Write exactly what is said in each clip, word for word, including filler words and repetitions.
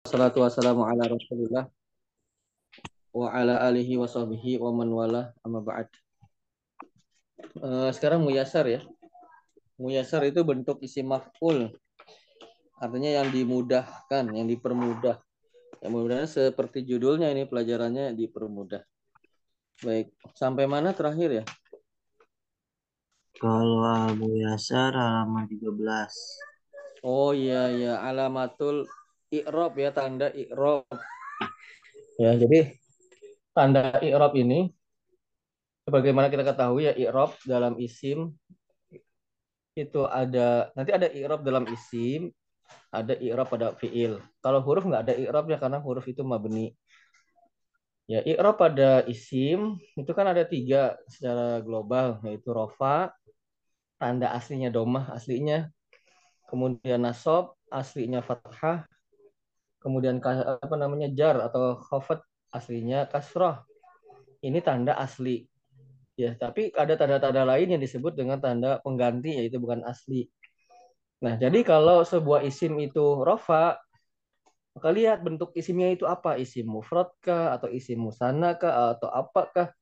Wassalatu wassalamu ala rasulillah wa ala alihi wa sahbihi wa man wala amma ba'd. Uh, sekarang muyasar ya. Muyasar itu bentuk isim maf'ul. Artinya yang dimudahkan, yang dipermudah. Yang mudah seperti judulnya ini pelajarannya dipermudah. Baik, sampai mana terakhir ya? Kalau muyasar halaman tiga belas. Oh iya ya, alamatul i'rab ya, tanda i'rab. Ya, jadi tanda i'rab ini sebagaimana kita ketahui ya, i'rab dalam isim itu ada, nanti ada i'rab dalam isim, ada i'rab pada fiil. Kalau huruf nggak ada i'rabnya karena huruf itu mabni. Ya, i'rab pada isim itu kan ada tiga secara global, yaitu rofa, tanda aslinya domah aslinya, kemudian nasab aslinya fathah, kemudian apa namanya jar atau khafat aslinya kasrah. Ini tanda asli. Ya, tapi ada tanda-tanda lain yang disebut dengan tanda pengganti yaitu bukan asli. Nah, jadi kalau sebuah isim itu rafa, maka lihat bentuk isimnya itu apa? Isim mufrad kah atau isim musanna kah atau apakah?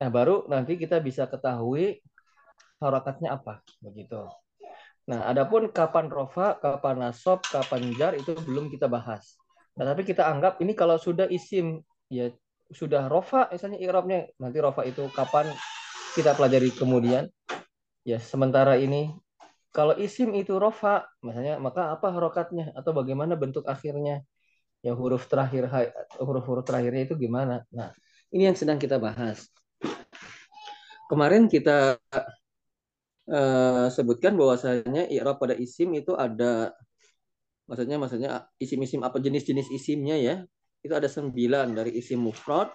Nah, baru nanti kita bisa ketahui harakatnya apa, begitu. Nah, adapun kapan rafa, kapan nasab, kapan jar itu belum kita bahas. Nah, tapi kita anggap ini kalau sudah isim ya sudah rofa misalnya i'rabnya, nanti rofa itu kapan kita pelajari kemudian. Ya, sementara ini kalau isim itu rofa misalnya, maka apa harokatnya atau bagaimana bentuk akhirnya? Ya, huruf terakhir huruf-huruf terakhirnya itu gimana? Nah, ini yang sedang kita bahas. Kemarin kita uh, sebutkan bahwasanya i'rab pada isim itu ada, maksudnya maksudnya isim-isim apa jenis-jenis isimnya ya, itu ada sembilan, dari isim mufrad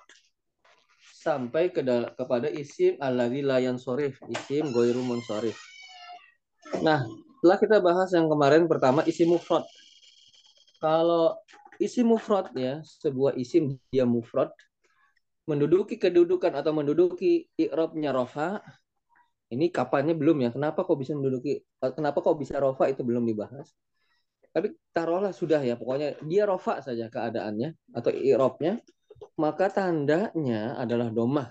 sampai ke kepada isim alladzi la yansorif, isim ghairu munsorif. Nah, setelah kita bahas yang kemarin, pertama isim mufrad. Kalau isim mufrad ya, sebuah isim dia mufrad menduduki kedudukan atau menduduki i'rabnya rafa. Ini kapannya belum ya. Kenapa kok bisa menduduki, kenapa kok bisa rafa itu belum dibahas. Tapi taruhlah sudah ya, pokoknya dia rofa saja keadaannya atau i'rabnya, maka tandanya adalah domah.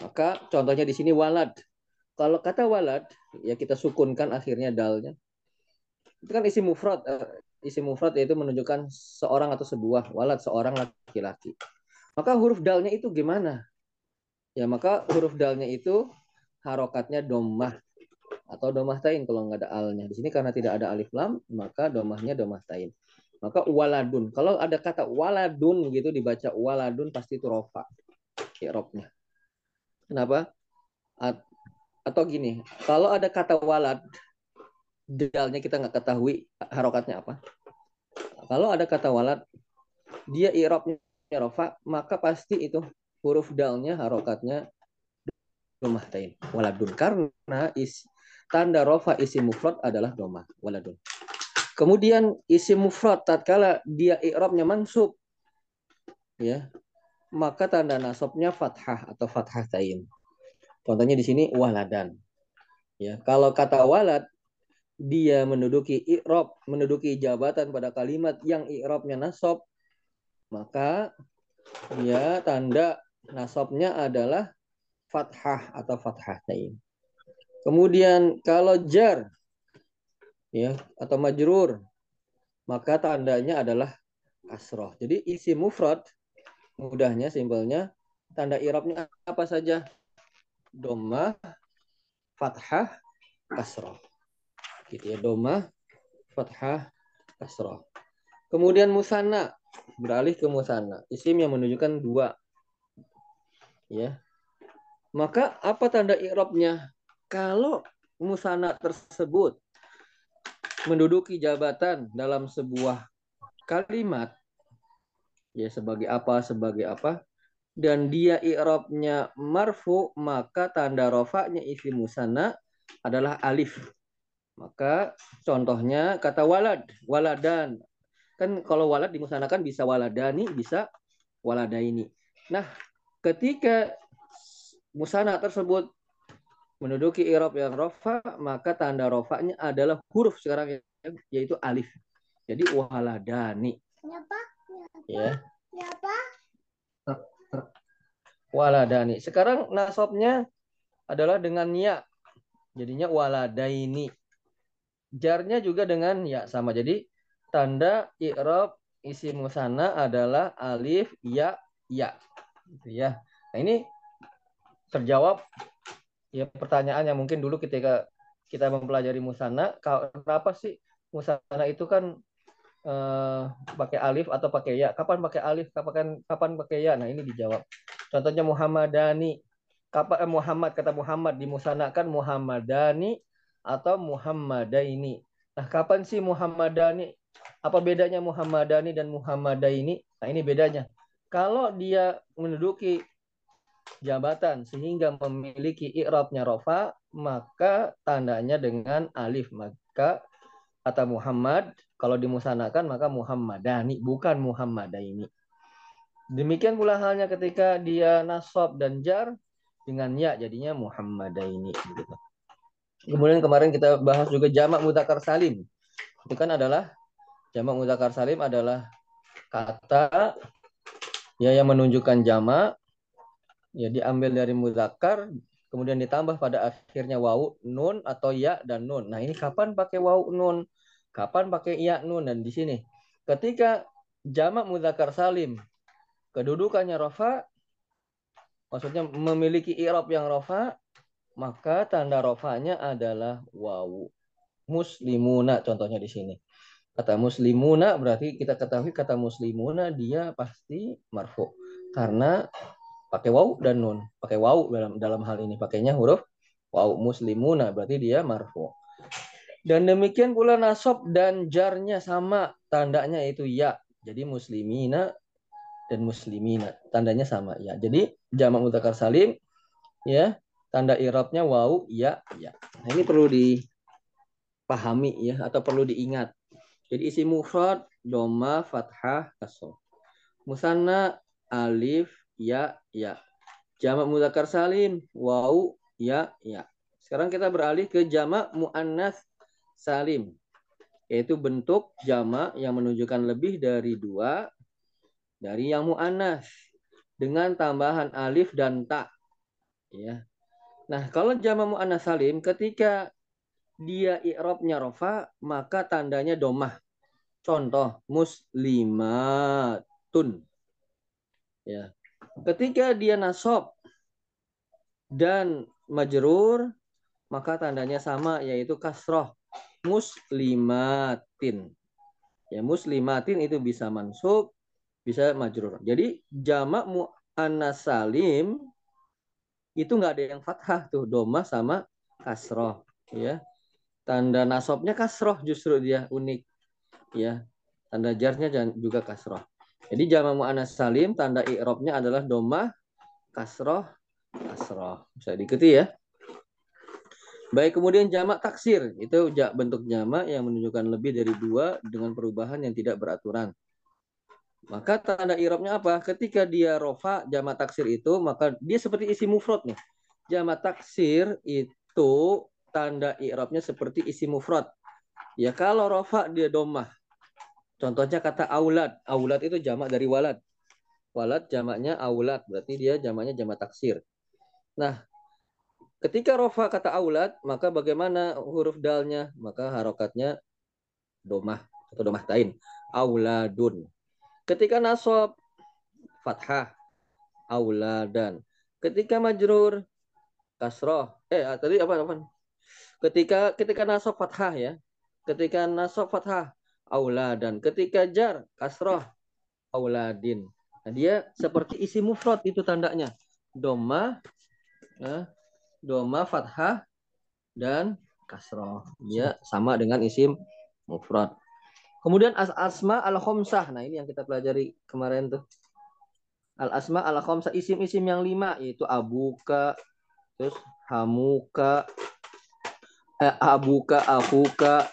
Maka contohnya di sini walad. Kalau kata walad ya kita sukunkan akhirnya dalnya. Itu kan isim mufrad, isim mufrad yaitu menunjukkan seorang atau sebuah, walad seorang laki-laki. Maka huruf dalnya itu gimana? Ya, maka huruf dalnya itu harokatnya domah atau domah tain kalau nggak ada alnya. Di sini karena tidak ada alif lam, maka domahnya domah tain. Maka waladun. Kalau ada kata waladun gitu dibaca waladun, pasti itu rofa i'rabnya. Kenapa? At atau gini, kalau ada kata walad, dalnya kita nggak ketahui harokatnya apa. Kalau ada kata walad, dia i'rabnya rofa, maka pasti itu huruf dalnya harokatnya domah tain. Waladun, karena is tanda rofa isim mufrad adalah domah, waladun. Kemudian isim mufrad tatkala dia i'rabnya mansub ya, maka tanda nasabnya fathah atau fathah tain. Contohnya di sini waladan. Ya, kalau kata walad dia menduduki i'rab, menduduki jabatan pada kalimat yang i'rabnya nasab, maka dia tanda nasabnya adalah fathah atau fathah tain. Kemudian kalau jar ya atau majrur, maka tandanya adalah kasroh. Jadi isi mufrad mudahnya, simpelnya tanda i'rabnya apa saja? Domah, fathah, kasroh. Gitu ya, domah, fathah, kasroh. Kemudian musanna, beralih ke musanna, isim yang menunjukkan dua. Ya. Maka apa tanda i'rabnya? Kalau musanna tersebut menduduki jabatan dalam sebuah kalimat ya, sebagai apa, sebagai apa, dan dia i'rabnya marfu, maka tanda rofa'nya isim musanna adalah alif. Maka contohnya kata walad, waladan. Kan kalau walad dimusannakan bisa waladani, bisa waladaini. Nah, ketika musanna tersebut menduduki i'rab yang rofa, maka tanda rofanya adalah huruf sekarang yaitu alif. Jadi waladani. Kenapa? ya. Siapa? Truk, truk. Waladani. Sekarang nasabnya adalah dengan ya. Jadinya waladaini. Jarnya juga dengan ya sama. Jadi tanda i'rab isim musanna adalah alif ya ya. Gitu ya. Nah, ini terjawab ya pertanyaan yang mungkin dulu ketika kita mempelajari musanna, kenapa sih musanna itu kan eh, pakai alif atau pakai ya? Kapan pakai alif? Kapan kapan pakai ya? Nah, ini dijawab. Contohnya Muhammadani. Kapan eh, Muhammad, kata Muhammad di musanna kan Muhammadani atau Muhammadaini. Nah, kapan sih Muhammadani? Apa bedanya Muhammadani dan Muhammadaini? Nah, ini bedanya. Kalau dia menduduki jabatan sehingga memiliki i'rabnya rofa, maka tandanya dengan alif. Maka kata Muhammad kalau dimusanakan maka Muhammadani, bukan Muhammadaini. Demikian pula halnya ketika dia nasab dan jar dengan ya, jadinya Muhammadaini. Kemudian kemarin kita bahas juga jamak mudzakkar salim. Itu kan adalah jamak mudzakkar salim adalah kata ya yang menunjukkan jamak. Ya, diambil dari muzakkar, kemudian ditambah pada akhirnya wawu, nun, atau ya, dan nun. Nah, ini kapan pakai wawu, nun? Kapan pakai ya, nun? Dan di sini, ketika jamak muzakkar salim, kedudukannya rofa, maksudnya memiliki i'rab yang rofa, maka tanda rofanya adalah wawu. Muslimuna, contohnya di sini. Kata muslimuna, berarti kita ketahui kata muslimuna, dia pasti marfu. Karena pakai waw dan nun, pakai waw dalam dalam hal ini pakainya huruf waw. Muslimuna berarti dia marfu. Dan demikian pula nasab dan jarnya sama, tandanya itu ya. Jadi muslimina dan muslimina tandanya sama ya. Jadi jamak mudzakkar salim ya, tanda i'rabnya waw ya ya. Nah, ini perlu dipahami ya atau perlu diingat. Jadi isim mufrad dhamma fathah kasrah. Musanna alif ya ya. Jamak mudzakkar salim wawu ya ya. Sekarang kita beralih ke jamak muannas salim, yaitu bentuk jamak yang menunjukkan lebih dari dua dari yang muannas dengan tambahan alif dan ta ya. Nah, kalau jamak muannas salim ketika dia i'rabnya rofa maka tandanya dhammah. Contoh muslimatun ya. Ketika dia nasab dan majrur maka tandanya sama, yaitu kasroh. Muslimatin ya, muslimatin itu bisa mansub bisa majrur. Jadi jamak muannas salim itu nggak ada yang fathah tuh, dhammah sama kasroh ya. Tanda nasabnya kasroh justru dia unik ya, tanda jarnya juga kasroh. Jadi jamak muannas salim tanda i'rabnya adalah dhammah, kasroh, kasroh. Bisa diikuti ya. Baik, kemudian jamak taksir. Itu bentuk jamak yang menunjukkan lebih dari dua dengan perubahan yang tidak beraturan. Maka tanda i'rabnya apa? Ketika dia rofa jamak taksir itu, maka dia seperti isim mufrad nih. Jamak taksir itu tanda i'rabnya seperti isim mufrad. Ya, kalau rofa dia dhammah. Contohnya kata aulad. Aulad itu jamak dari walad. Walad jamaknya aulad. Berarti dia jamaknya jamak taksir. Nah, ketika rofa kata aulad, maka bagaimana huruf dalnya? Maka harokatnya dhammah atau dhammah tain. Auladun. Ketika nasab, fathah. Auladan. Ketika majrur, kasroh. Eh, tadi apa? apa? Ketika ketika nasab fathah ya. Ketika nasab fathah. Auladan. Ketika jar kasroh auladin. Nah, dia seperti isim mufrad itu tandanya dhammah eh, dhammah fathah dan kasroh. Dia sama dengan isim mufrad. Kemudian as asma al khomsah. Nah, ini yang kita pelajari kemarin tuh. Al asma al khomsah, isim-isim yang lima, yaitu abuka, terus hamuka, eh, abuka, akuka.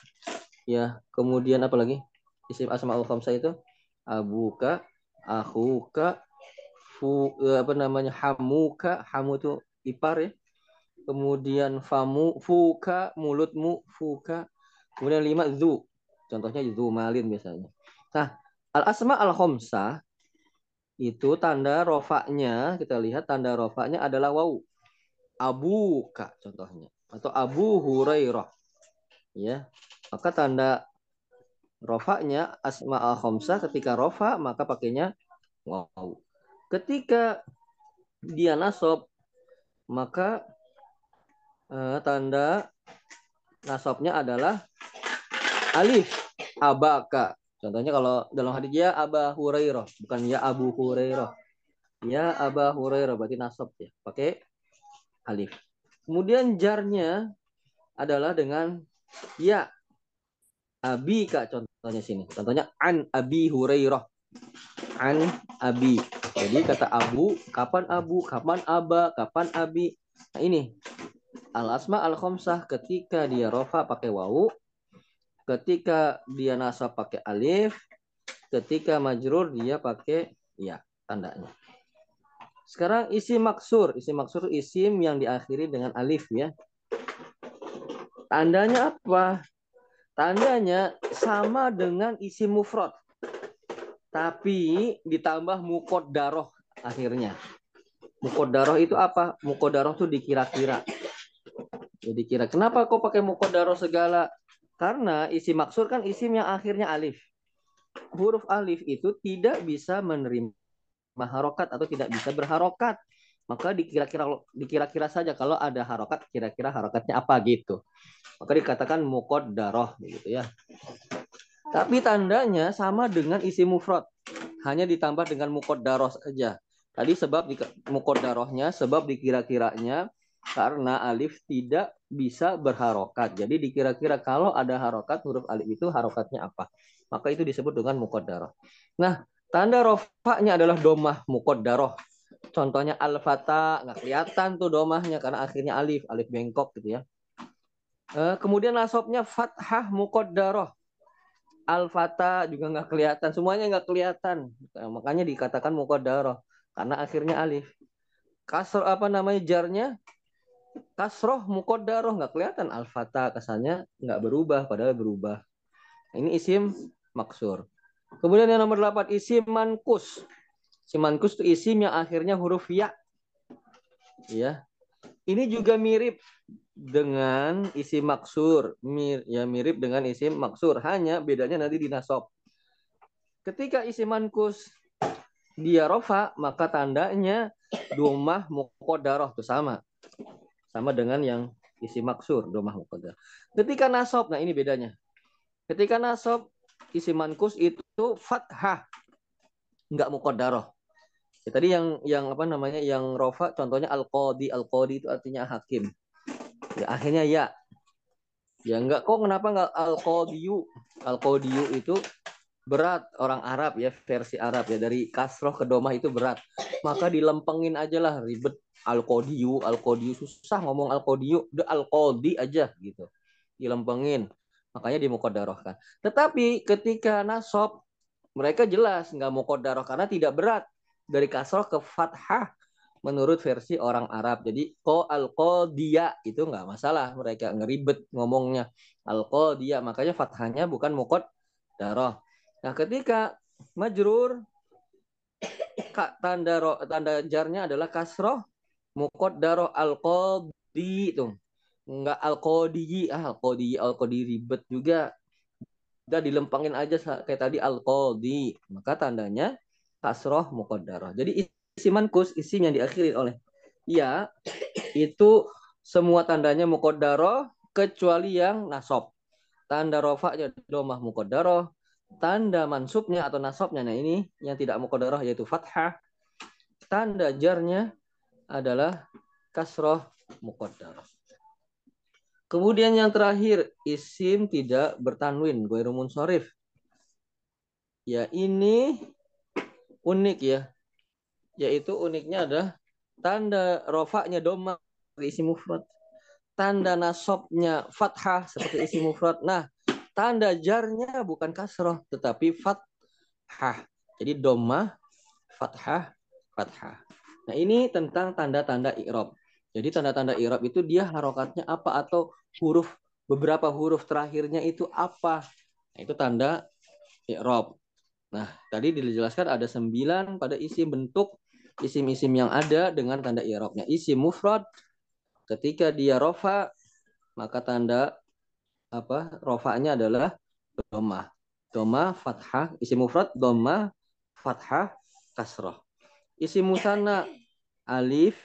Ya, kemudian apa lagi? Isim asmaul khamsah itu abuka, akhuka, fu, apa namanya? hamuka, hamu itu ipar ya. Kemudian famu, fuka, mulutmu, fuka. Kemudian lima zu. Contohnya zu malin biasanya. Nah, Al-Asma al-Khomsah itu tanda rofaknya, kita lihat tanda rofaknya adalah wawu. Abuka contohnya, atau Abu Hurairah. Ya, maka tanda rofaknya Asma al-Khomsah ketika rofa maka pakainya wawu. Ketika dia nasab maka eh, tanda nasabnya adalah alif. Abaka. Contohnya kalau dalam hadis ya Aba Hurairah, bukan ya Abu Hurairah. Ya Aba Hurairah berarti nasab ya, pakai alif. Kemudian jarnya adalah dengan ya Abi Kak contohnya sini. Contohnya an Abi Hurairah. An Abi. Jadi kata Abu, kapan Abu, kapan Aba, kapan Abi. Nah ini al-asma al-khomsah ketika dia rofa pakai wawu. Ketika dia nasab pakai alif, ketika majrur dia pakai ya tandanya. Sekarang isim maksur, isim maksur isim yang diakhiri dengan alif ya. Tandanya apa? Tandanya sama dengan isim mufrad, tapi ditambah muqaddarah akhirnya. Muqaddarah itu apa? Muqaddarah itu dikira-kira. Jadi kira. Kenapa kau pakai muqaddarah segala? Karena isim maksur kan isim yang akhirnya alif. Huruf alif itu tidak bisa menerima harokat atau tidak bisa berharokat. Maka dikira-kira dikira-kira saja kalau ada harokat, kira-kira harokatnya apa gitu. Maka dikatakan muqaddarah gitu ya. Tapi tandanya sama dengan isim mufrad. Hanya ditambah dengan muqaddarah saja. Tadi sebab muqaddarahnya, sebab dikira-kiranya karena alif tidak bisa berharokat. Jadi dikira-kira kalau ada harokat huruf alif itu harokatnya apa. Maka itu disebut dengan muqaddarah. Nah, tanda rofaknya adalah domah muqaddarah. Contohnya al-fata, nggak kelihatan tuh domahnya karena akhirnya alif, alif bengkok gitu ya. Kemudian nasabnya fathah muqaddarah. Al-fata juga nggak kelihatan, semuanya nggak kelihatan. Makanya dikatakan muqaddarah karena akhirnya alif. Kasroh apa namanya jarnya? Kasroh muqaddarah nggak kelihatan al-fata kesannya nggak berubah padahal berubah. Ini isim maksur. Kemudian yang nomor delapan isim mankus. Isim mankus itu isim yang akhirnya huruf ya. Ya. Ini juga mirip dengan isim maksur. Mir ya mirip dengan isim maksur, hanya bedanya nanti di nasab. Ketika isim mankus dia rofa maka tandanya domah muqaddarah itu sama. Sama dengan yang isi maksur, domah muqaddarah. Ketika nasab, nah ini bedanya. Ketika nasab, isi mankus itu fathah. Enggak muqaddarah. Ya, tadi yang yang apa namanya yang rofa contohnya al-qadi, al-qadi itu artinya hakim. Ya akhirnya ya. Ya enggak kok kenapa enggak al-qadiyu? Al-qadiyu itu berat orang Arab ya, versi Arab ya, dari kasroh ke domah itu berat. Maka dilempengin aja lah ribet. Al-Qodiyu, Al-Qodiyu susah ngomong Al-Qodiyu, udah Al-Qodi aja gitu. Dilempengin. Makanya dimuqaddarahkan. Tetapi ketika nasab mereka jelas nggak muqaddarah karena tidak berat dari kasroh ke fathah menurut versi orang Arab. Jadi ko al-qodiya itu nggak masalah mereka ngeribet ngomongnya. Al-Qodiya makanya fathahnya bukan muqaddarah. Nah, ketika majrur tanda tanda jarnya adalah kasroh muqaddarah al-qadi itu enggak al-qadi ah al-qadi al-qadi ribet juga udah dilempangin aja kayak tadi al-qadi maka tandanya kasroh muqaddarah. Jadi isi mankus isi yang diakhiri oleh ya itu semua tandanya muqaddarah kecuali yang nasab. Tanda rofaknya domah muqaddarah, tanda mansubnya atau nasabnya nah ini yang tidak muqaddarah yaitu fathah. Tanda jarnya adalah kasroh muqaddarah. Kemudian yang terakhir isim tidak bertanwin ghairu munsorif. Ya ini unik ya. Yaitu uniknya ada tanda rofaknya domah seperti isim mufrad. Tanda nasabnya fathah seperti isim mufrad. Nah, tanda jarnya bukan kasroh tetapi fathah. Jadi domah fathah fathah. Nah, ini tentang tanda-tanda i'rab. Jadi tanda-tanda i'rab itu dia harokatnya apa atau huruf beberapa huruf terakhirnya itu apa. Nah, itu tanda i'rab. Nah, tadi dijelaskan ada sembilan pada isim, bentuk isim-isim yang ada dengan tanda i'rabnya. Isim mufrad ketika dia rofa, maka tanda apa? Rofanya adalah dhammah. Dhammah fathah, isim mufrad dhammah fathah kasrah. Isim musanna alif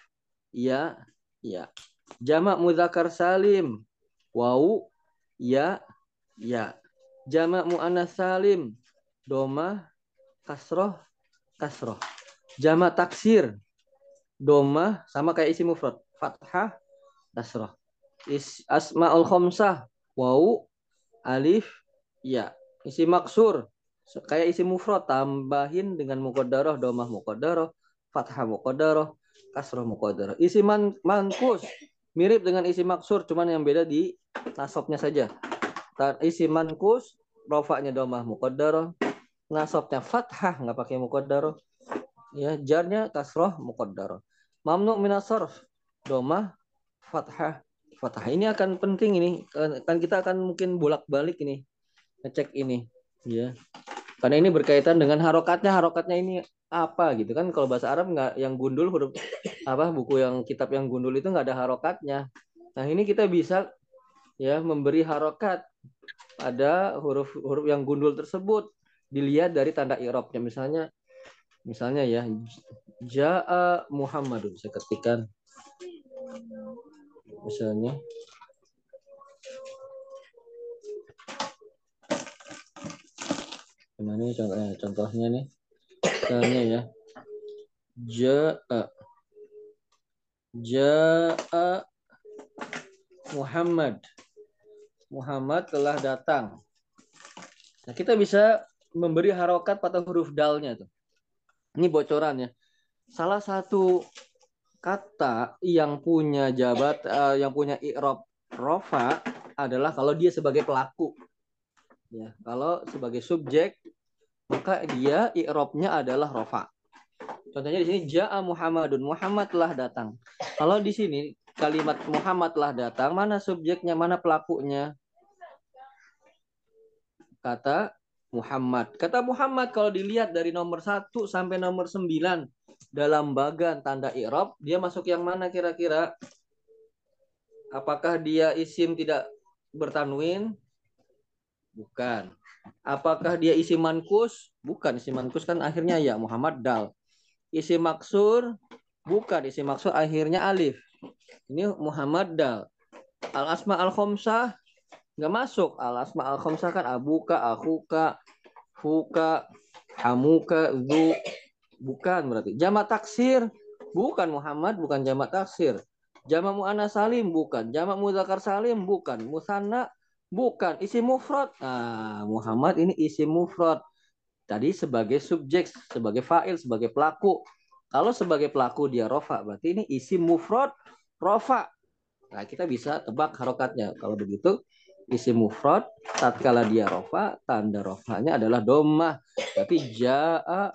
ya ya. Jamak muzakkar salim wau ya ya. Jamak muannats salim doma kasroh kasroh. Jamak taksir doma sama kayak isi mufrad fathah kasroh. Is asmaul khomsah wau alif ya. Isi maksur kayak isi mufrad tambahin dengan muqaddarah, domah muqaddarah, fathah muqaddarah, kasroh muqaddarah. Isi man mankus mirip dengan isi maksur, cuman yang beda di nasabnya saja. Isi mankus rofaknya domah muqaddarah, nasabnya fathah nggak pakai muqaddarah ya, jarnya kasroh muqaddarah. Mamnu minas sarf domah fathah fathah. Ini akan penting, ini kan kita akan mungkin bolak-balik ini ngecek ini ya, karena ini berkaitan dengan harokatnya. Harokatnya ini apa gitu kan, kalau bahasa Arab nggak, yang gundul huruf apa, buku yang kitab yang gundul itu nggak ada harokatnya. Nah ini kita bisa ya memberi harokat pada huruf-huruf yang gundul tersebut, dilihat dari tanda i'rabnya. Misalnya misalnya ya jaa Muhammadun, saya ketikkan misalnya gimana nih contohnya, contohnya nih misalnya ya jaa jaa Muhammad Muhammad telah datang. Nah, kita bisa memberi harokat pada huruf dalnya tuh. Ini bocorannya. Salah satu kata yang punya jabat uh, yang punya i'rab rofa adalah kalau dia sebagai pelaku. Ya, kalau sebagai subjek maka dia i'rabnya adalah rofa. Contohnya di sini jaa Muhammadun, Muhammad telah datang. Kalau di sini kalimat Muhammad telah datang, mana subjeknya, mana pelakunya? Kata Muhammad. Kata Muhammad kalau dilihat dari nomor satu sampai nomor sembilan dalam bagan tanda i'rab, dia masuk yang mana kira-kira? Apakah dia isim tidak bertanwin? Bukan. Apakah dia isim mankus? Bukan. Isim mankus kan akhirnya ya, Muhammad dal. Isim maksur? Bukan. Isim maksur akhirnya alif. Ini Muhammad dal. Al asma al khomsah nggak masuk. Al asma al khomsah kan abuka, akuka, fuka, hamuka, zu. Bukan berarti. Jamak taksir bukan, Muhammad bukan jamak taksir. Jamak muannats salim bukan. Jamak muzakkar salim bukan. Musanna bukan. Isim mufrad. Nah, Muhammad ini isim mufrad. Tadi sebagai subjek, sebagai fa'il, sebagai pelaku. Kalau sebagai pelaku dia rofa, berarti ini isim mufrad rofa. Nah, kita bisa tebak harokatnya. Kalau begitu, isim mufrad tatkala dia rofa, tanda rofanya adalah dhammah. Tapi jaa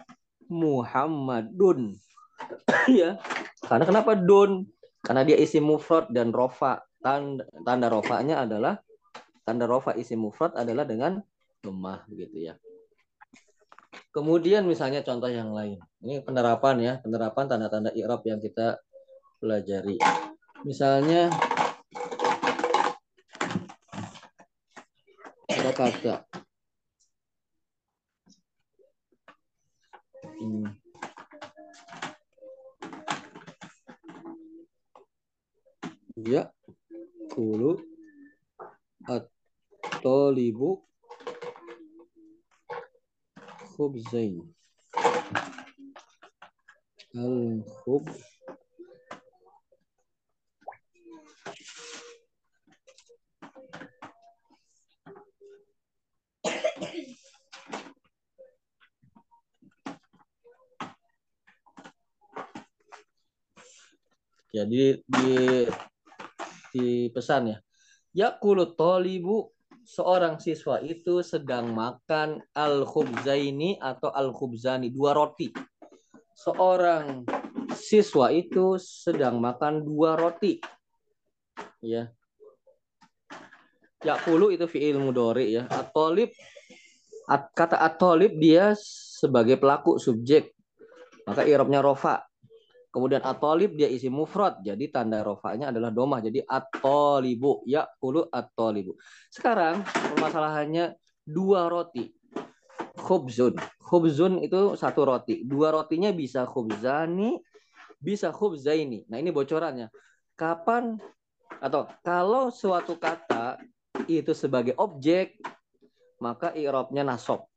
Muhammadun. Ya. Karena kenapa dun? Karena dia isim mufrad dan rofa. Tanda, tanda rofanya adalah tanda rofa isim mufrad adalah dengan dhammah begitu ya. Kemudian misalnya contoh yang lain. Ini penerapan ya, penerapan tanda-tanda i'rab yang kita pelajari. Misalnya ada kata hmm. Ya kulu atau libu khubzain al khub jadi di di pesan ya yaqulu thalibu, seorang siswa itu sedang makan al khubzaini atau al khubzani, dua roti. Seorang siswa itu sedang makan dua roti ya. Yaqulu itu fi'il mudhari ya. At-thalib, kata at-thalib dia sebagai pelaku subjek, maka i'rabnya rofa. Kemudian at-talib dia isi mufrad, jadi tanda rofanya adalah domah. Jadi at-talibu, ya'kulu at-talibu. Sekarang permasalahannya dua roti. Khubzun. Khubzun itu satu roti. Dua rotinya bisa khubzani, bisa khubzaini. Nah, ini bocorannya. Kapan atau kalau suatu kata itu sebagai objek, maka i'rabnya nasab.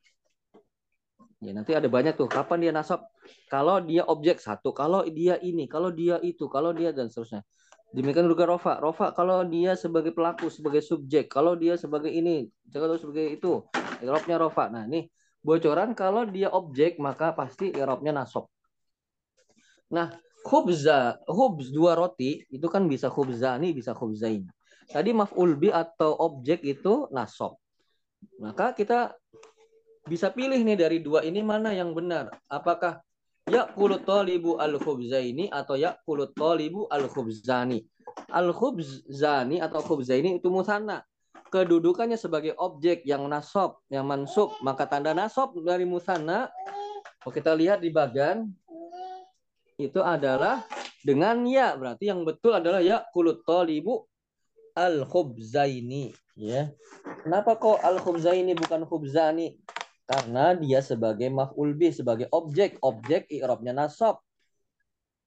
Ya, nanti ada banyak tuh kapan dia nasab. Kalau dia objek satu, kalau dia ini, kalau dia itu, kalau dia dan seterusnya. Demikian juga rofa. Rofa kalau dia sebagai pelaku, sebagai subjek, kalau dia sebagai ini, kalau sebagai itu, i'rabnya rofa. Nah, ini bocoran kalau dia objek maka pasti i'rabnya nasab. Nah, khubza, khubz dua roti itu kan bisa khubzani, bisa khubzain. Tadi maf'ul bi atau objek itu nasab. Maka kita bisa pilih nih dari dua ini mana yang benar. Apakah ya'kulu thalibu al-khubzaini atau ya'kulu thalibu al-khubzani. Al-khubzani atau khubzaini itu musanna. Kedudukannya sebagai objek yang nasab, yang mansub. Maka tanda nasab dari musanna, kalau kita lihat di bagan, itu adalah dengan ya. Berarti yang betul adalah ya'kulu thalibu al-khubzaini. Ya. Kenapa kok al-khubzaini bukan khubzani? Karena dia sebagai maf'ul bih, sebagai objek, objek i'rabnya nasab.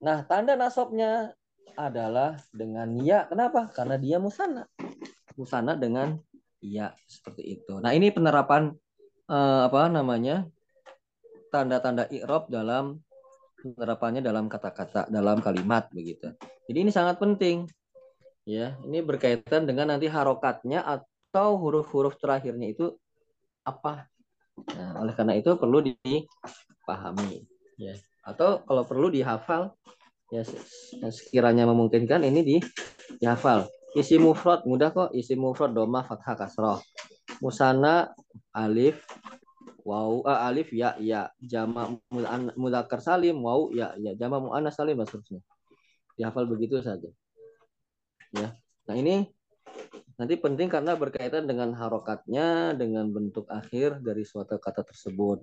Nah, tanda nasabnya adalah dengan ya. Kenapa? Karena dia musanna. Musanna dengan ya, seperti itu. Nah, ini penerapan eh, apa namanya? Tanda-tanda i'rab dalam penerapannya dalam kata-kata, dalam kalimat begitu. Jadi ini sangat penting. Ya, ini berkaitan dengan nanti harokatnya atau huruf-huruf terakhirnya itu apa. Nah, oleh karena itu perlu dipahami ya, atau kalau perlu dihafal ya, sekiranya memungkinkan ini di, dihafal. Isi mufrad mudah kok, isi mufrad dhamma fathah kasrah, musanna alif waw, uh, alif ya ya, jamak mudzakkar salim waw ya ya, jamak muannas salim, maksudnya dihafal begitu saja ya. Nah, ini nanti penting karena berkaitan dengan harokatnya, dengan bentuk akhir dari suatu kata tersebut.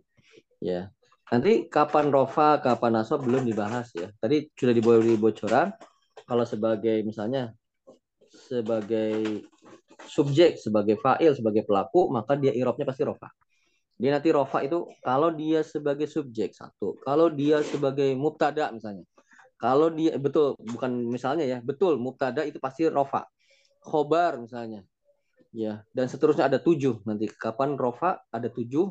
Ya, nanti kapan rofa, kapan nasab belum dibahas ya. Tadi sudah diberi bocoran. Kalau sebagai misalnya sebagai subjek, sebagai fa'il, sebagai pelaku, maka dia i'rabnya pasti rofa. Dia nanti rofa itu kalau dia sebagai subjek satu, kalau dia sebagai mubtada misalnya, kalau dia betul bukan misalnya ya betul mubtada itu pasti rofa. Khobar misalnya, ya, dan seterusnya ada tujuh nanti. Kapan rofa ada tujuh,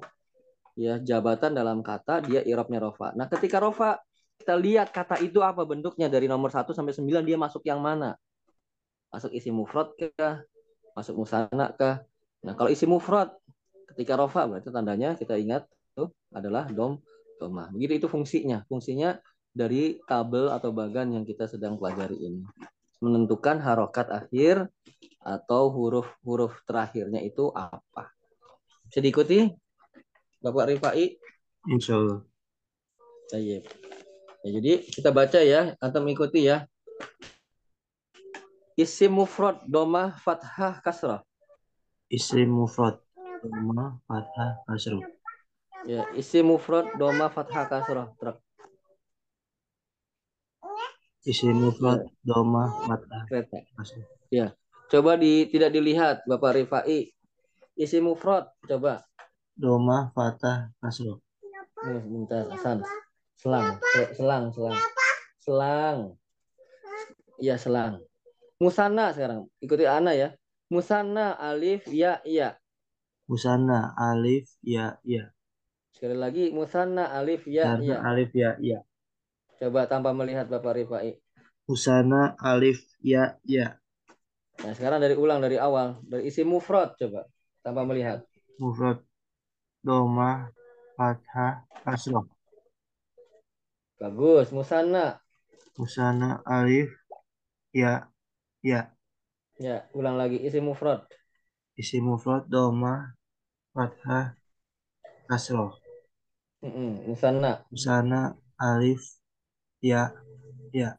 ya, jabatan dalam kata dia i'rabnya rofa. Nah, ketika rofa kita lihat kata itu apa bentuknya dari nomor satu sampai sembilan dia masuk yang mana? Masuk isi mufrad kah? Masuk musanna kah? Nah, kalau isi mufrad ketika rofa berarti tandanya kita ingat tuh adalah dom domah. Begitu itu fungsinya, fungsinya dari tabel atau bagan yang kita sedang pelajari ini. Menentukan harokat akhir atau huruf-huruf terakhirnya itu apa. Bisa diikuti Bapak Rifai? Insya Allah. Ya, jadi kita baca ya, antum ikuti ya. Isim mufrad dhamma fathah kasrah. Isim mufrad dhamma fathah kasrah. Ya, isim mufrad dhamma fathah kasrah. Isim mufrad dhamma fathah kasrah. Ya, coba di tidak dilihat Bapak Rifai. Isim mufrad coba dhamma fathah kasrah. Nih, bentar Hasan. Selang, selang, selang. Selang. Iya, selang. Musanna sekarang. Ikuti ana ya. Musanna alif ya ya. Musanna alif ya ya. Sekali lagi musanna alif ya ya. Alif ya ya. Coba tanpa melihat Bapak Rifai. Husana alif ya ya. Nah, sekarang dari ulang dari awal, dari isi mufrad coba tanpa melihat. Mufrad dhamma fathah kasrah. Bagus, musanna. Husana alif ya ya. Ya, ulang lagi isi mufrad. Isi mufrad dhamma fathah kasrah. Mm-mm, musanna. Husana alif ya, ya.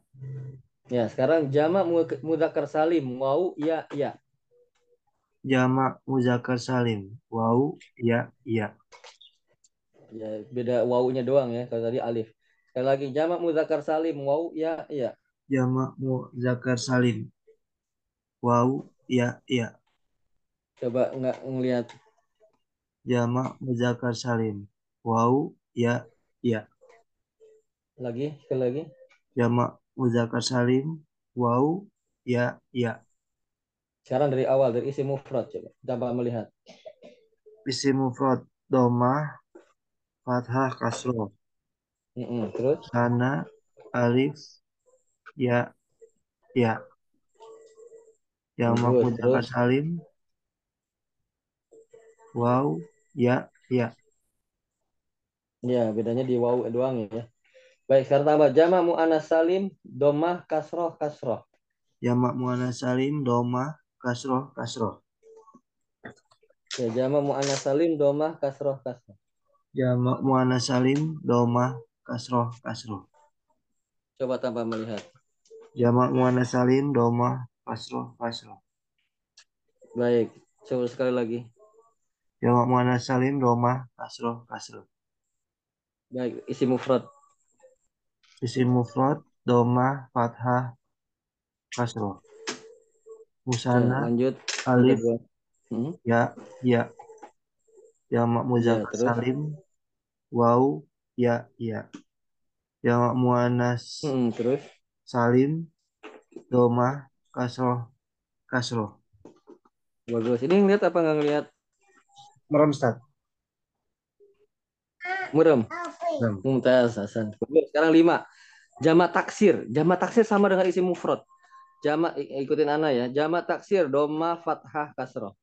Ya, sekarang jamak mudzakkar salim, wau, ya, ya. Jamak mudzakkar salim, wau, ya, ya. Ya, beda wawunya doang ya. Kalau tadi alif. Sekali lagi, jamak muzakkar salim, waw ya ya. Jamak muzakkar salim, waw ya ya. Coba nggak ngelihat. Jamak muzakkar salim, waw ya ya. Lagi, sekali lagi. Jamak muzakkar salim, waw ya ya. Sekarang dari awal, dari isim mufrad coba. Coba melihat. Isim mufrad dhammah, fathah, kasroh. Mm-mm, terus sana, alif, ya, ya. Jamak muzakkar salim, waw, ya, ya. Ya, bedanya di waw doang ya. Baik, sekarang tambah jamak muannats salim, dhammah, kasroh, kasroh. Jamak muannats salim, dhammah, kasroh, kasroh. Ya, jamak muannats salim, dhammah, kasroh, kasroh. Jamak muannats salim, dhammah, kasroh, kasroh. Coba tanpa melihat. Jamak muannats salim, dhammah, kasroh, kasroh. Baik, coba sekali lagi. Jamak muannats salim, dhammah, kasroh, kasroh. Baik, isim mufrad. Isim mufrad, dhammah, fathah, kasroh. Musanna, lanjut alif. Hmm? Ya, ya. Jamak muzakkar ya, salim, waw, ya, ya. Jamak muannats hmm, terus salim, dhammah, kasroh, kasroh. Bagus. Ini ngelihat apa nggak ngelihat? Merem, Ustaz. Merem. Mumtaz Hasan. Sekarang lima. Jamak taksir. Jamak taksir sama dengan isim mufrad. Jamak ikutin ana ya. Jamak taksir, dhammah, fathah, kasroh.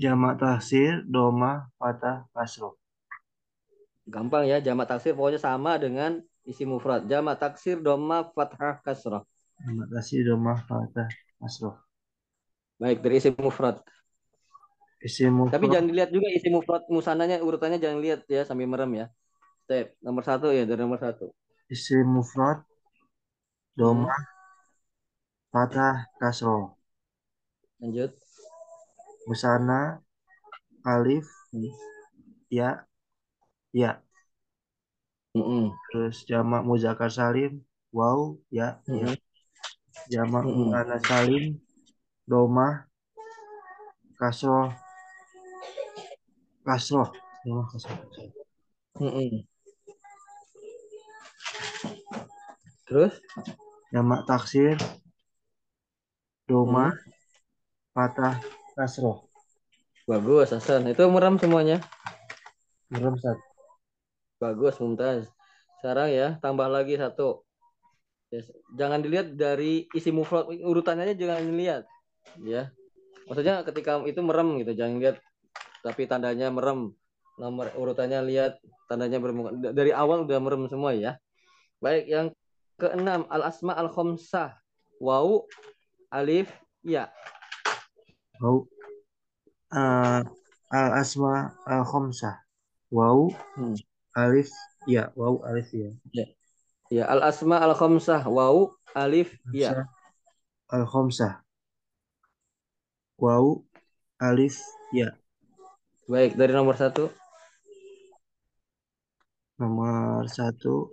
Jamak taksir, dhammah, fathah, kasroh. Gampang ya, jamak taksir pokoknya sama dengan isi mufrad. Jamak taksir, dhammah, fathah, kasroh. Jamak taksir, dhammah, fathah, kasroh. Baik, dari isi mufrad. Isi mufrad. Tapi jangan dilihat juga isi mufrad musananya, urutannya jangan lihat ya sambil merem ya. Step nomor satu ya, dari nomor satu. Isi mufrad, dhammah, hmm. fathah, kasroh. Lanjut. Busana, alif, hmm. ya, ya. Mm-mm. Terus jamak muzakkar salim, waw, ya, mm-mm. ya. Jamak mm-mm. muannats salim, dhammah, kasroh, kasroh. Dhammah, kasroh. Mm-mm. Terus jamak taksir, dhammah, mm. fathah, kasroh. Bagus Hasan. Itu merem semuanya. Merem Ustaz. Bagus Mumtaz. Sekarang ya tambah lagi satu. Yes. Jangan dilihat dari isi mufrad, urutannya aja jangan dilihat. Ya. Maksudnya ketika itu merem gitu, jangan lihat tapi tandanya merem. Nomor urutannya lihat, tandanya bermuka. Dari awal udah merem semua ya. Baik, yang keenam al asma al khamsah. Waw, alif, ya. Waw, uh, al asma al khamsah, waw, hmm. alif, ya, waw, alif, ya. Ya, ya, al asma al khamsah, waw, alif, ya. Al khamsah, waw, alif, ya. Baik, dari nomor satu. Nomor satu,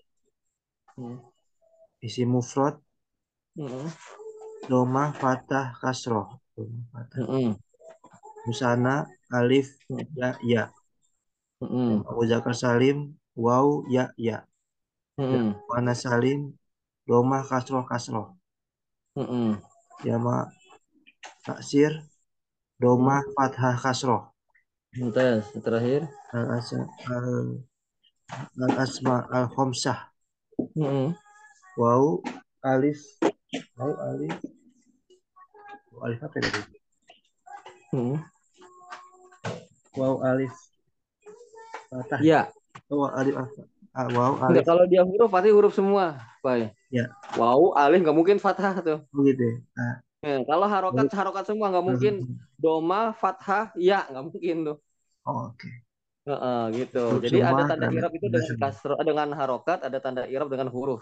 hmm. isi mufrad, hmm. dhammah, fathah, kasroh. Mm-hmm. Musana, alif, ya, ya. Mm-hmm. Muzakkar salim, waw, ya, ya. Mm-hmm. Muannats salim, dhammah, kasroh, kasroh. Mm-hmm. Jamak taksir, dhammah, mm-hmm. fathah, kasroh. Mumtaz, terakhir al asma al, -asma, al khamsah, mm-hmm. waw, alif, waw, alif. Alif apa tadi? Hmm. Waw, alif, fathah. Ya. Waw, alif, ah, waw, alif. Nggak, kalau dia huruf pasti huruf semua, Pak. Ya. Waw, alif nggak mungkin fathah tuh. Begitu. Nah. Nah, kalau harokat harokat semua nggak mungkin. Dhammah, fathah, ya nggak mungkin tuh. Oh, oke. Okay. Nah, gitu. Huruf. Jadi semua, ada tanda irab itu dengan kasro, dengan harokat, ada tanda irab dengan huruf.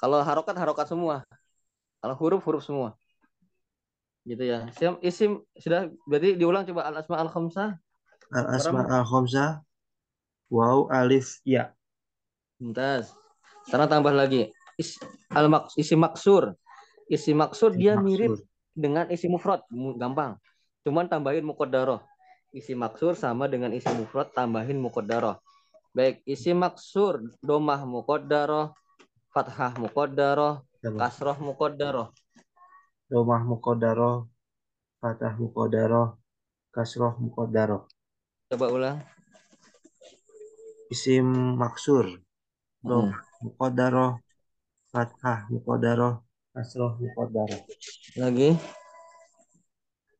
Kalau harokat harokat semua. Kalau huruf huruf semua. Gitu ya. Siap, isim sudah, berarti diulang coba al asma al khamsah. Al asma al khamsah, Waw, alif, ya. Mumtaz. Sekarang tambah lagi. Is, al -maks, isi maksur. Isi maksur dia maksur. Mirip dengan isi mufrad. Gampang. Cuman tambahin muqaddarah. Isi maksur sama dengan isi mufrad, tambahin muqaddarah. Baik, isi maksur domah muqaddarah, fathah muqaddarah, kasrah muqaddarah. Domah muqaddarah, fathah muqaddarah, kasrah muqaddarah. Coba ulang. Isim maksur domah hmm. muqaddarah, fathah muqaddarah, kasrah muqaddarah. Lagi.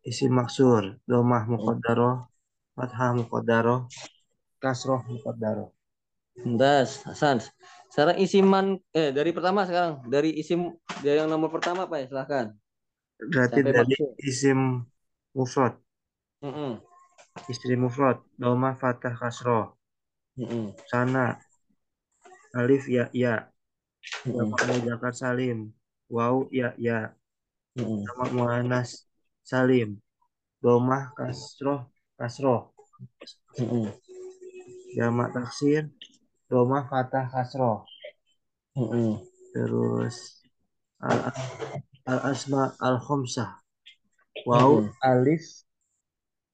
Isim maksur domah muqaddarah, fathah muqaddarah, kasroh muqaddarah. Das, Hasan. Sekarang isiman eh dari pertama sekarang, dari isim dari yang nomor pertama Pak, silahkan. Berarti sampai dari maksud. Isim mufrad. Mm-mm. Isim mufrad domah fathah kasroh. Mm-mm. Sana alif ya ya. Nama Zakar Salim. Waw ya ya. Nama Muannas Salim. Domah kasroh kasroh. Mm-mm. Jamak taksir domah fathah kasroh. Mm-mm. Terus al, al asma al khomsah. Waw mm-mm. alif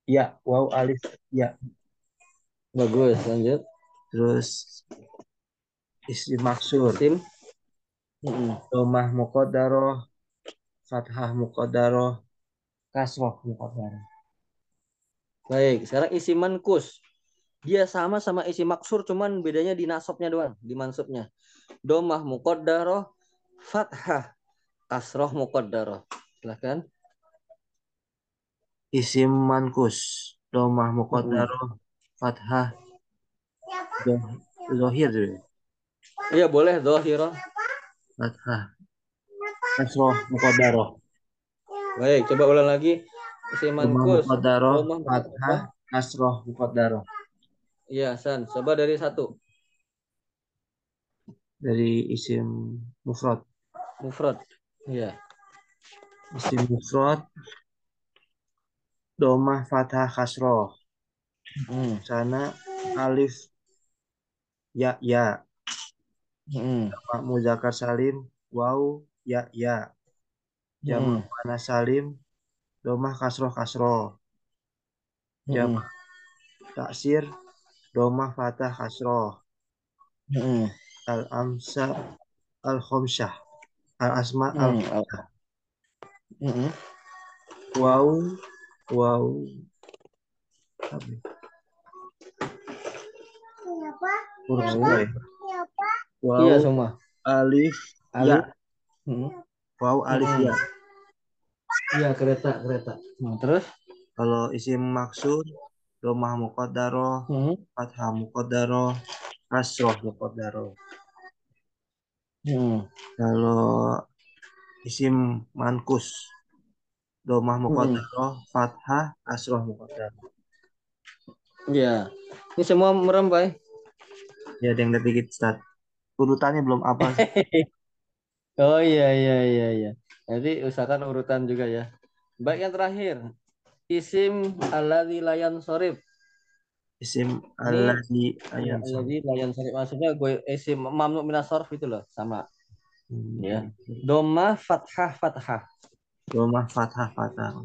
ya. Waw alif ya. Bagus, lanjut. Terus isim maksur domah muqaddarah, fathah muqaddarah, kasroh muqaddarah. Baik, sekarang isi mankus. Dia sama sama isi maksur, cuman bedanya di nasabnya doang, di mansubnya. Domah muqaddarah, fathah, kasroh muqaddarah. Silakan. Isim mankus domah muqaddarah, fathah, zohir. Iya boleh zohirah. Fathah, kasroh muqaddarah. Baik, coba ulang lagi. Isimankus muqaddarah, fathah, kasroh muqaddarah. Iya, San. Coba dari satu. Dari isim mufrad. Mufrad. Iya. Isim mufrad domah fathah kasroh. Hmm. Sana alif ya ya. Hmm. Jamak muzakkar salim waw ya ya. Jamak hmm. muannas salim domah kasroh kasroh. Jamak hmm. taksir domah fathah kasroh. Mm. Al amsa al khomsah. Al asma mm. al khomsah. Mm. Waw waw. Waw iya semua. Alif ya. Mm. Waw alif ya. Iya kereta kereta. Nah, terus kalau isim maksud domah muqaddarah, hmm. fathah muqaddarah, kasrah muqaddarah. Hmm. Kalau isim mankus domah muqaddarah, hmm. fathah, kasrah muqaddarah. Ya, ini semua merem, Pak. Ya, ada yang dikit, Ustaz. Urutannya belum apa. Oh iya iya iya iya. Nanti usahakan urutan juga ya. Baik, yang terakhir. Isim alladzi la yansorib. Isim alladzi la yansorib. Maksudnya gue isim mamnu minas sorf itu loh, sama. Hmm. Ya. Domah fathah fathah. Domah fathah fathah.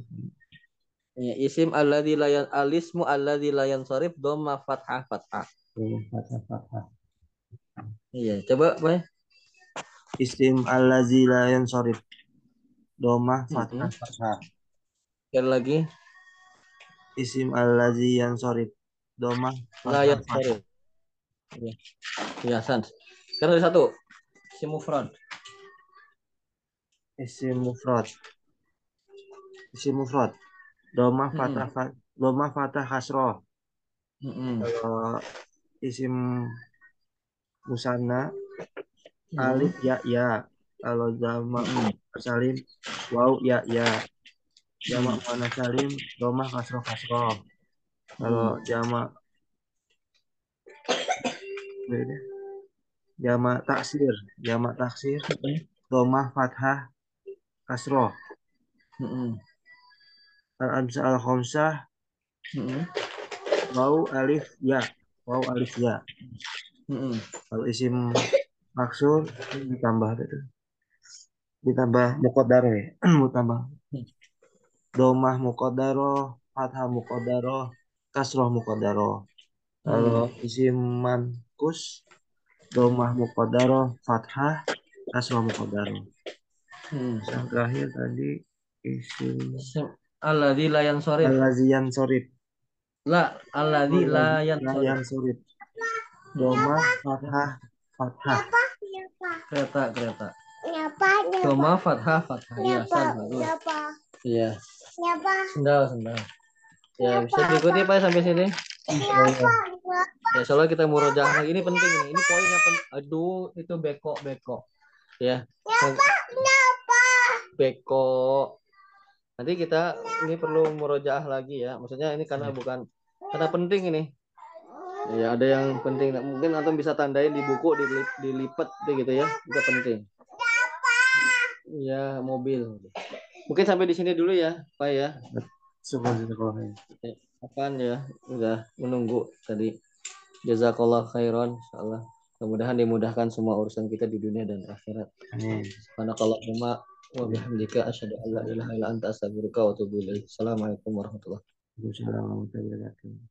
Ya, isim alladzi la yan alismu alladzi la yansorib domah fathah fathah. Domah fathah fathah. Iya, coba, Pak. Isim alladzi la yansorib domah fathah fathah. Sekali lagi. Isim alladzi yansorib domah la yansorib. Ya, San. Sekarang ada satu. Isim mufrad. Isim mufrad. Isim mufrad. Domah fathah hmm. domah fathah kasroh. Hmm. Uh, isim musanna hmm. alif ya ya. Kalau jamak salim waw ya ya. Jamak muannas salim domah kasroh kasroh. Kalau jamak beda. Jamak taksir, jamak taksir domah fathah kasroh. Heeh. Al amsa al khomsah. Heeh. Waw alif ya. Waw alif ya. Mm-mm. Kalau isim maksur ditambah gitu. Ditambah muqaddaroh ya. Ditambah domah muqaddaroh, fathah muqaddaroh, kasroh muqaddaroh. Kalau hmm. isim mankus domah muqaddaroh, fathah, kasroh muqaddaroh. Hmm. Yang terakhir tadi isim alladzi la yansorib. Alladzi yansorib. La alladzi la yansorib. Doma fathah fathah. Kereta kereta. Doma fathah fathah. Iya, salah. Iya. Sendal sendal. Ya, bisa diikuti Pak sampai sini. Ya, soalnya kita murojaah lagi, ini penting ini. Ini poinnya penting. Aduh, itu bekok bekok. Ya. Beko. Nanti kita ini perlu murojaah lagi ya. Maksudnya ini karena bukan karena penting ini. Ya, ada yang penting mungkin antum bisa tandain di buku, dilip, dilipet gitu ya. Itu penting. Ya, mobil. Mungkin sampai di sini dulu ya, Pak ya. Apaan ya? Udah menunggu tadi. Jazakallah khairan insyaallah. Mudah-mudahan dimudahkan semua urusan kita di dunia dan akhirat. Amin. Subhanakallahumma wa bihamdika asyhadu an la ilaha illa anta astaghfiruka wa atubu ilaik. Assalamualaikum warahmatullahi wabarakatuh.